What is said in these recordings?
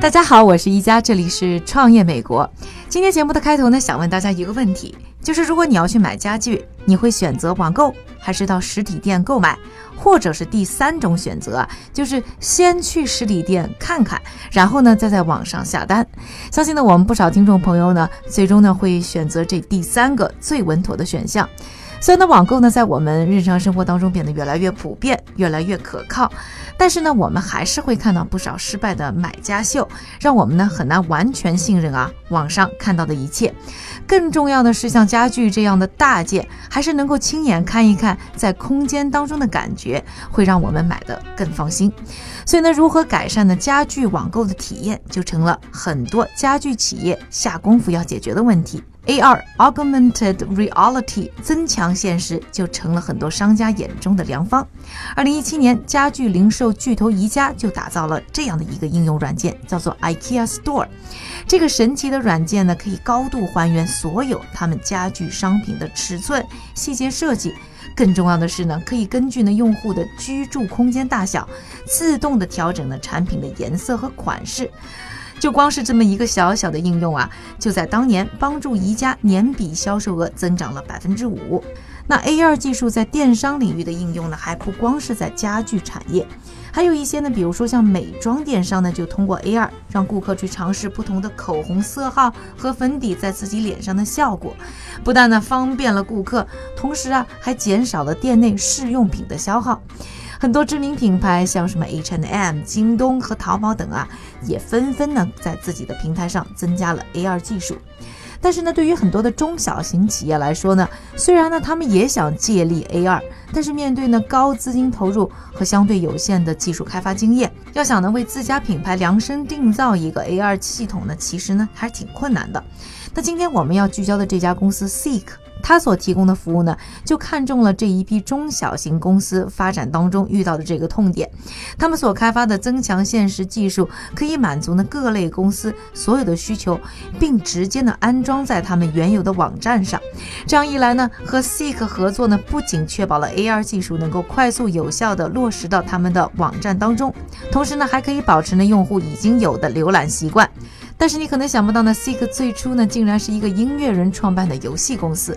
大家好，我是一加，这里是创业美国。今天节目的开头呢，想问大家一个问题，就是如果你要去买家具，你会选择网购还是到实体店购买，或者是第三种选择，就是先去实体店看看，然后呢再在网上下单。相信呢我们不少听众朋友呢，最终呢会选择这第三个最稳妥的选项。虽然呢网购呢在我们日常生活当中变得越来越普遍，越来越可靠，但是呢我们还是会看到不少失败的买家秀，让我们呢很难完全信任网上看到的一切。更重要的是，像家具这样的大件，还是能够亲眼看一看在空间当中的感觉，会让我们买得更放心。所以呢如何改善呢家具网购的体验，就成了很多家具企业下功夫要解决的问题。AR Augmented Reality 增强现实就成了很多商家眼中的良方。2017年，家具零售巨头宜家就打造了这样的一个应用软件，叫做 IKEA Store。 这个神奇的软件呢，可以高度还原所有他们家具商品的尺寸、细节设计，更重要的是呢，可以根据呢用户的居住空间大小，自动的调整呢产品的颜色和款式。就光是这么一个小小的应用就在当年帮助宜家年比销售额增长了 5%。 那 AR 技术在电商领域的应用呢，还不光是在家具产业，还有一些呢，比如说像美妆电商呢，就通过 AR 让顾客去尝试不同的口红色号和粉底在自己脸上的效果，不但呢方便了顾客，同时还减少了店内试用品的消耗。很多知名品牌，像什么 H&M、 京东和淘宝等也纷纷呢在自己的平台上增加了 AR 技术。但是呢，对于很多的中小型企业来说呢，虽然呢他们也想借力 AR， 但是面对呢高资金投入和相对有限的技术开发经验，要想呢为自家品牌量身定造一个 AR 系统呢，其实呢还是挺困难的。那今天我们要聚焦的这家公司 Seek，他所提供的服务呢，就看中了这一批中小型公司发展当中遇到的这个痛点。他们所开发的增强现实技术，可以满足呢各类公司所有的需求，并直接呢安装在他们原有的网站上。这样一来呢，和 Seek 合作呢，不仅确保了 AR 技术能够快速有效地落实到他们的网站当中，同时呢还可以保持呢用户已经有的浏览习惯。但是你可能想不到呢 Seek 最初呢竟然是一个音乐人创办的游戏公司。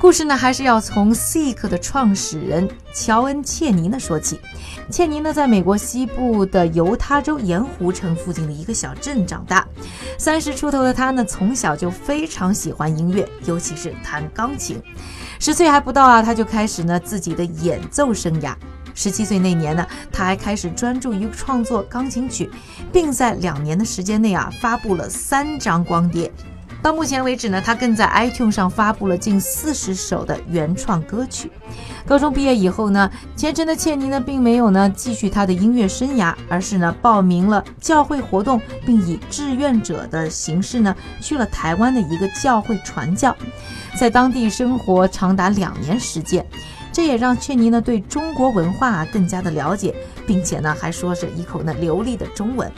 故事呢还是要从 Seek 的创始人乔恩·切尼呢说起。切尼呢在美国西部的犹他州盐湖城附近的一个小镇长大。30出头的他呢，从小就非常喜欢音乐，尤其是弹钢琴。10岁还不到他就开始呢自己的演奏生涯。17岁那年呢，他还开始专注于创作钢琴曲，并在2年的时间内发布了3张光碟。到目前为止呢，他更在 iTunes 上发布了近40首的原创歌曲。高中毕业以后呢，虔诚的切尼呢并没有呢继续他的音乐生涯，而是呢报名了教会活动，并以志愿者的形式呢去了台湾的一个教会传教，在当地生活长达2年时间。这也让切尼呢对中国文化更加的了解，并且呢还说是一口呢流利的中文。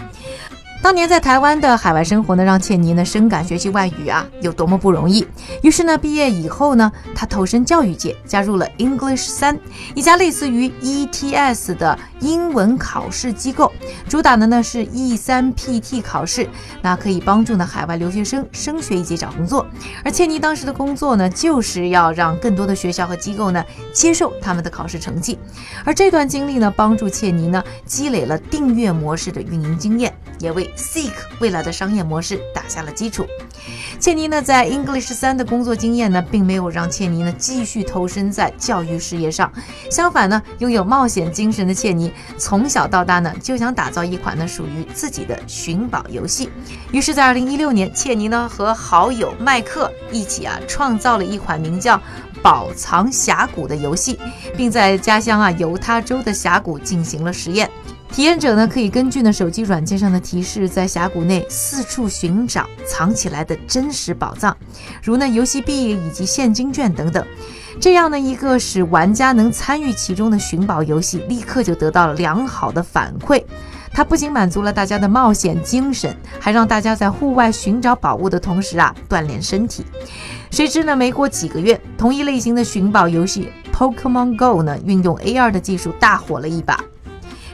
当年在台湾的海外生活呢，让切尼呢深感学习外语有多么不容易。于是呢毕业以后呢，他投身教育界，加入了 English 3，一家类似于 ETS 的英文考试机构，主打的呢是 E3PT 考试，那可以帮助呢海外留学生升学以及找工作。而切尼当时的工作呢，就是要让更多的学校和机构呢接受他们的考试成绩。而这段经历呢，帮助切尼呢积累了订阅模式的运营经验，也为 Seek 未来的商业模式打下了基础。切尼呢在 English 3的工作经验呢，并没有让切尼呢继续投身在教育事业上。相反呢，拥有冒险精神的切尼从小到大呢就想打造一款呢属于自己的寻宝游戏。于是在2016年，切尼呢和好友麦克一起创造了一款名叫宝藏峡谷的游戏，并在家乡犹他州的峡谷进行了实验。体验者呢可以根据呢手机软件上的提示，在峡谷内四处寻找藏起来的真实宝藏，如呢游戏币以及现金券等等。这样呢一个使玩家能参与其中的寻宝游戏，立刻就得到了良好的反馈。它不仅满足了大家的冒险精神，还让大家在户外寻找宝物的同时锻炼身体。谁知呢，没过几个月，同一类型的寻宝游戏 Pokemon Go 呢，运用 AR 的技术大火了一把。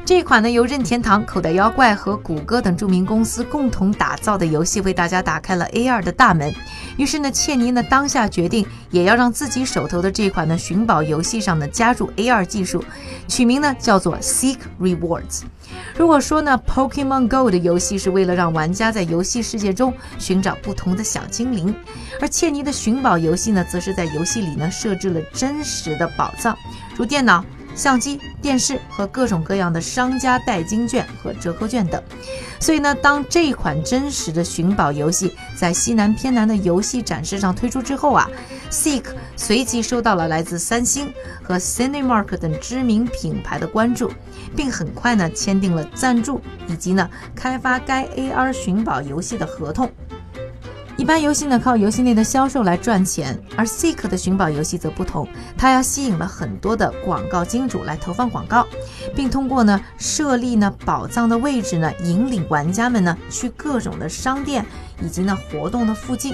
这款呢由任天堂、口袋妖怪和谷歌等著名公司共同打造的游戏，为大家打开了 AR 的大门。于是呢，切尼呢当下决定也要让自己手头的这款呢寻宝游戏上呢加入 AR 技术，取名呢叫做 Seek Rewards。如果说呢 Pokemon Go 的游戏是为了让玩家在游戏世界中寻找不同的小精灵，而切尼的寻宝游戏呢，则是在游戏里呢设置了真实的宝藏，如电脑、相机、电视和各种各样的商家代金券和折扣券等。所以呢，当这款真实的寻宝游戏在西南偏南的游戏展示上推出之后Seek 随即收到了来自三星和 Cinemark 等知名品牌的关注，并很快呢签订了赞助以及呢开发该 AR 寻宝游戏的合同。一般游戏呢靠游戏内的销售来赚钱，而 Seek 的寻宝游戏则不同，它要吸引了很多的广告金主来投放广告，并通过呢设立呢宝藏的位置呢引领玩家们呢去各种的商店以及呢活动的附近。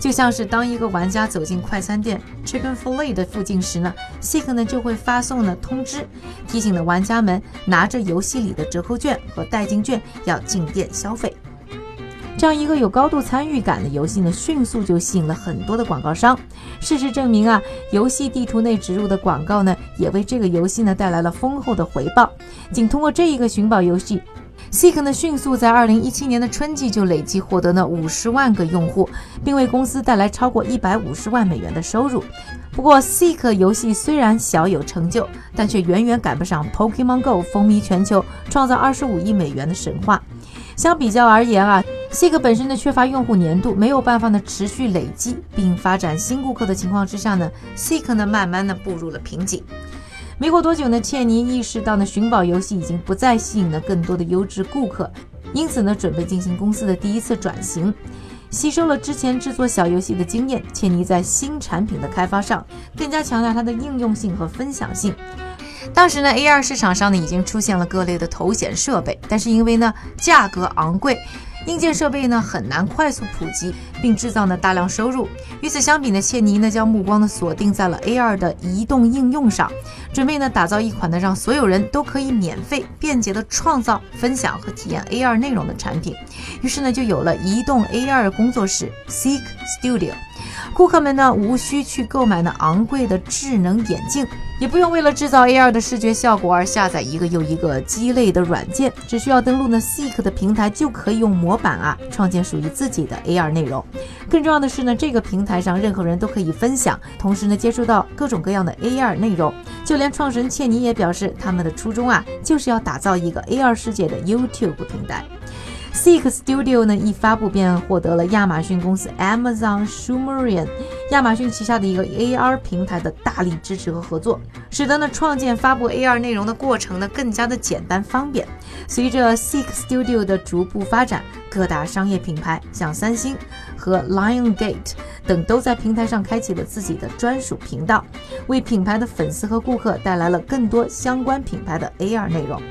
就像是当一个玩家走进快餐店 Chicken Fillet 的附近时呢， Seek 呢就会发送呢通知，提醒了玩家们拿着游戏里的折扣券和代金券要进店消费。这样一个有高度参与感的游戏呢，迅速就吸引了很多的广告商。事实证明游戏地图内植入的广告呢，也为这个游戏呢带来了丰厚的回报。仅通过这一个寻宝游戏， Seek 呢迅速在2017年的春季就累计获得呢50万个用户，并为公司带来超过150万美元的收入。不过 Seek 游戏虽然小有成就，但却远远赶不上 Pokemon Go 风靡全球创造25亿美元的神话。相比较而言Seek 本身的缺乏用户粘度，没有办法呢持续累积并发展新顾客的情况之下呢， Seek 呢慢慢的步入了瓶颈。没过多久呢，切尼意识到呢寻宝游戏已经不再吸引了更多的优质顾客，因此呢准备进行公司的第一次转型。吸收了之前制作小游戏的经验，切尼在新产品的开发上更加强调它的应用性和分享性。当时呢 AR 市场上呢已经出现了各类的头显设备，但是因为呢价格昂贵，硬件设备呢很难快速普及并制造呢大量收入。与此相比呢，切尼呢将目光呢锁定在了 AR 的移动应用上，准备呢打造一款呢让所有人都可以免费便捷的创造、分享和体验 AR 内容的产品。于是呢就有了移动 AR 工作室 Seek Studio。顾客们呢无需去购买呢昂贵的智能眼镜，也不用为了制造 AR 的视觉效果而下载一个又一个鸡肋的软件，只需要登录呢 Seek 的平台就可以用模板创建属于自己的 AR 内容。更重要的是呢，这个平台上任何人都可以分享，同时呢接触到各种各样的 AR 内容。就连创始人切尼也表示，他们的初衷就是要打造一个 AR 世界的 YouTube 平台。Seek Studio 呢一发布便获得了亚马逊公司 Amazon Sumerian 亚马逊旗下的一个 AR 平台的大力支持和合作，使得呢创建发布 AR 内容的过程呢更加的简单方便。随着 Seek Studio 的逐步发展，各大商业品牌像三星和 LionGate 等都在平台上开启了自己的专属频道，为品牌的粉丝和顾客带来了更多相关品牌的 AR 内容。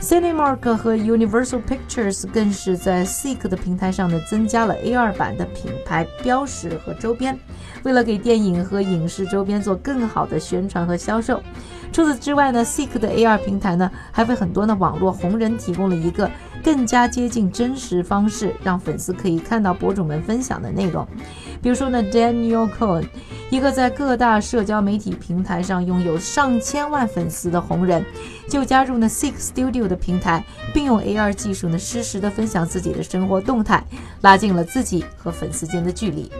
Cinemark 和 Universal Pictures 更是在 Seek 的平台上呢增加了 AR 版的品牌标识和周边，为了给电影和影视周边做更好的宣传和销售。除此之外呢， Seek 的 AR 平台呢还为很多呢网络红人提供了一个更加接近真实方式，让粉丝可以看到博主们分享的内容。比如说呢 Daniel Cohen， 一个在各大社交媒体平台上拥有上千万粉丝的红人，就加入呢 Seek Studio 的平台，并用 AR 技术呢实时的分享自己的生活动态，拉近了自己和粉丝间的距离。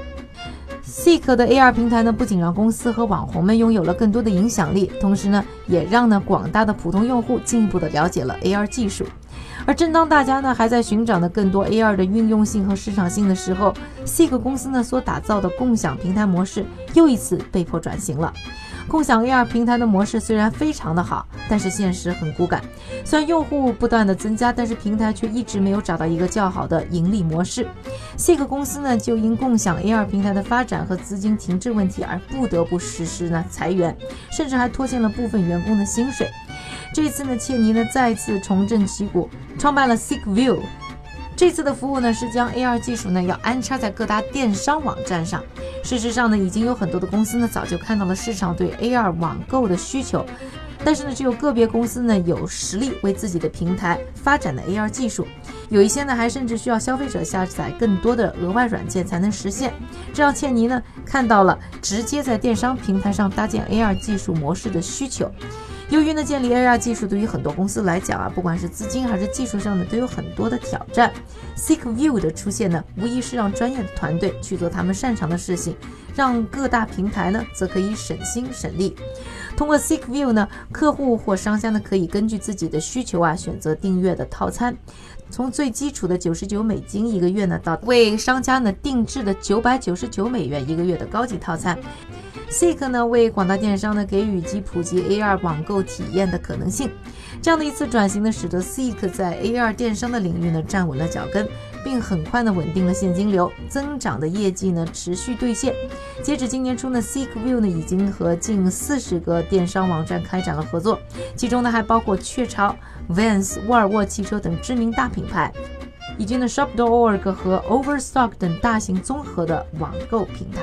Seek 的 AR 平台呢不仅让公司和网红们拥有了更多的影响力，同时呢也让呢广大的普通用户进一步的了解了 AR 技术。而正当大家呢还在寻找呢更多 AR 的运用性和市场性的时候， Seek 公司呢所打造的共享平台模式又一次被迫转型了。共享 AR 平台的模式虽然非常的好，但是现实很骨感，虽然用户不断的增加，但是平台却一直没有找到一个较好的盈利模式。 Seek 公司呢就因共享 AR 平台的发展和资金停滞问题而不得不实施呢裁员，甚至还拖欠了部分员工的薪水。这次呢，切尼呢再次重振旗鼓，创办了 Seek View。这次的服务呢是将 AR 技术呢要安插在各大电商网站上。事实上呢，已经有很多的公司呢早就看到了市场对 AR 网购的需求，但是呢，只有个别公司呢有实力为自己的平台发展的 AR 技术，有一些呢还甚至需要消费者下载更多的额外软件才能实现。这让切尼呢看到了直接在电商平台上搭建 AR 技术模式的需求。由于呢，建立 AR 技术对于很多公司来讲啊，不管是资金还是技术上呢，都有很多的挑战。Seek View 的出现呢，无疑是让专业的团队去做他们擅长的事情，让各大平台呢，则可以省心省力。通过 Seek View 呢，客户或商家呢，可以根据自己的需求啊，选择订阅的套餐。从最基础的$99一个月呢，到为商家呢定制的$999一个月的高级套餐。Seek 呢为广大电商呢给予及普及 AR 网购体验的可能性。这样的一次转型呢，使得 Seek 在 AR 电商的领域呢站稳了脚跟，并很快呢稳定了现金流，增长的业绩呢持续兑现。截止今年初呢 ，Seek View 呢已经和近40个电商网站开展了合作，其中呢还包括雀巢、Vans、沃尔沃汽车等知名大品牌，以及呢 Shop.org 和 Overstock 等大型综合的网购平台。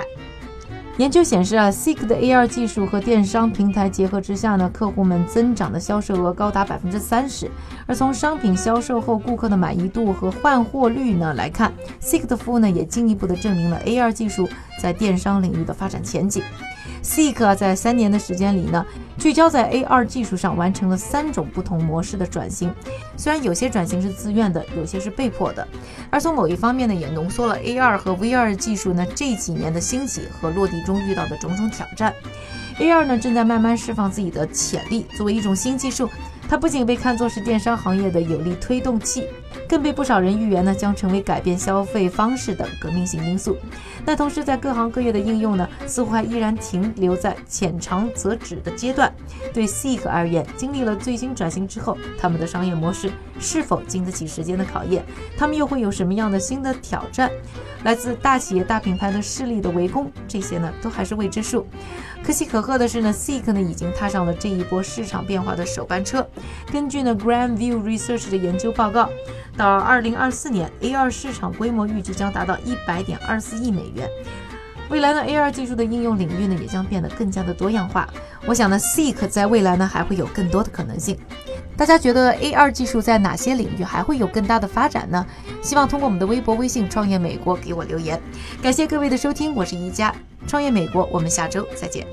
研究显示啊 ，Seek 的 AR 技术和电商平台结合之下呢，客户们增长的销售额高达 30%。而从商品销售后顾客的满意度和换货率呢来看 ，Seek 的服务呢也进一步的证明了 AR 技术在电商领域的发展前景。Seek 在3年的时间里呢，聚焦在 AR 技术上完成了3种不同模式的转型，虽然有些转型是自愿的，有些是被迫的。而从某一方面呢，也浓缩了 AR 和 VR 技术呢这几年的兴起和落地中遇到的种种挑战。AR 呢正在慢慢释放自己的潜力，作为一种新技术，它不仅被看作是电商行业的有力推动器，更被不少人预言呢将成为改变消费方式的革命性因素。但同时，在各行各业的应用呢，似乎还依然停留在浅尝辄止的阶段。对 Seek 而言，经历了最新转型之后，他们的商业模式是否经得起时间的考验？他们又会有什么样的新的挑战？来自大企业、大品牌的势力的围攻，这些呢都还是未知数。可喜可贺的是呢 ，Seek 呢已经踏上了这一波市场变化的首班车。根据呢 Grand View Research 的研究报告，到2024年 ，AR 市场规模预计将达到100.24亿美元。未来呢 ，AR 技术的应用领域呢也将变得更加的多样化。我想呢 ，Seek 在未来呢还会有更多的可能性。大家觉得 AR 技术在哪些领域还会有更大的发展呢？希望通过我们的微博、微信“创业美国”给我留言。感谢各位的收听，我是一加创业美国，我们下周再见。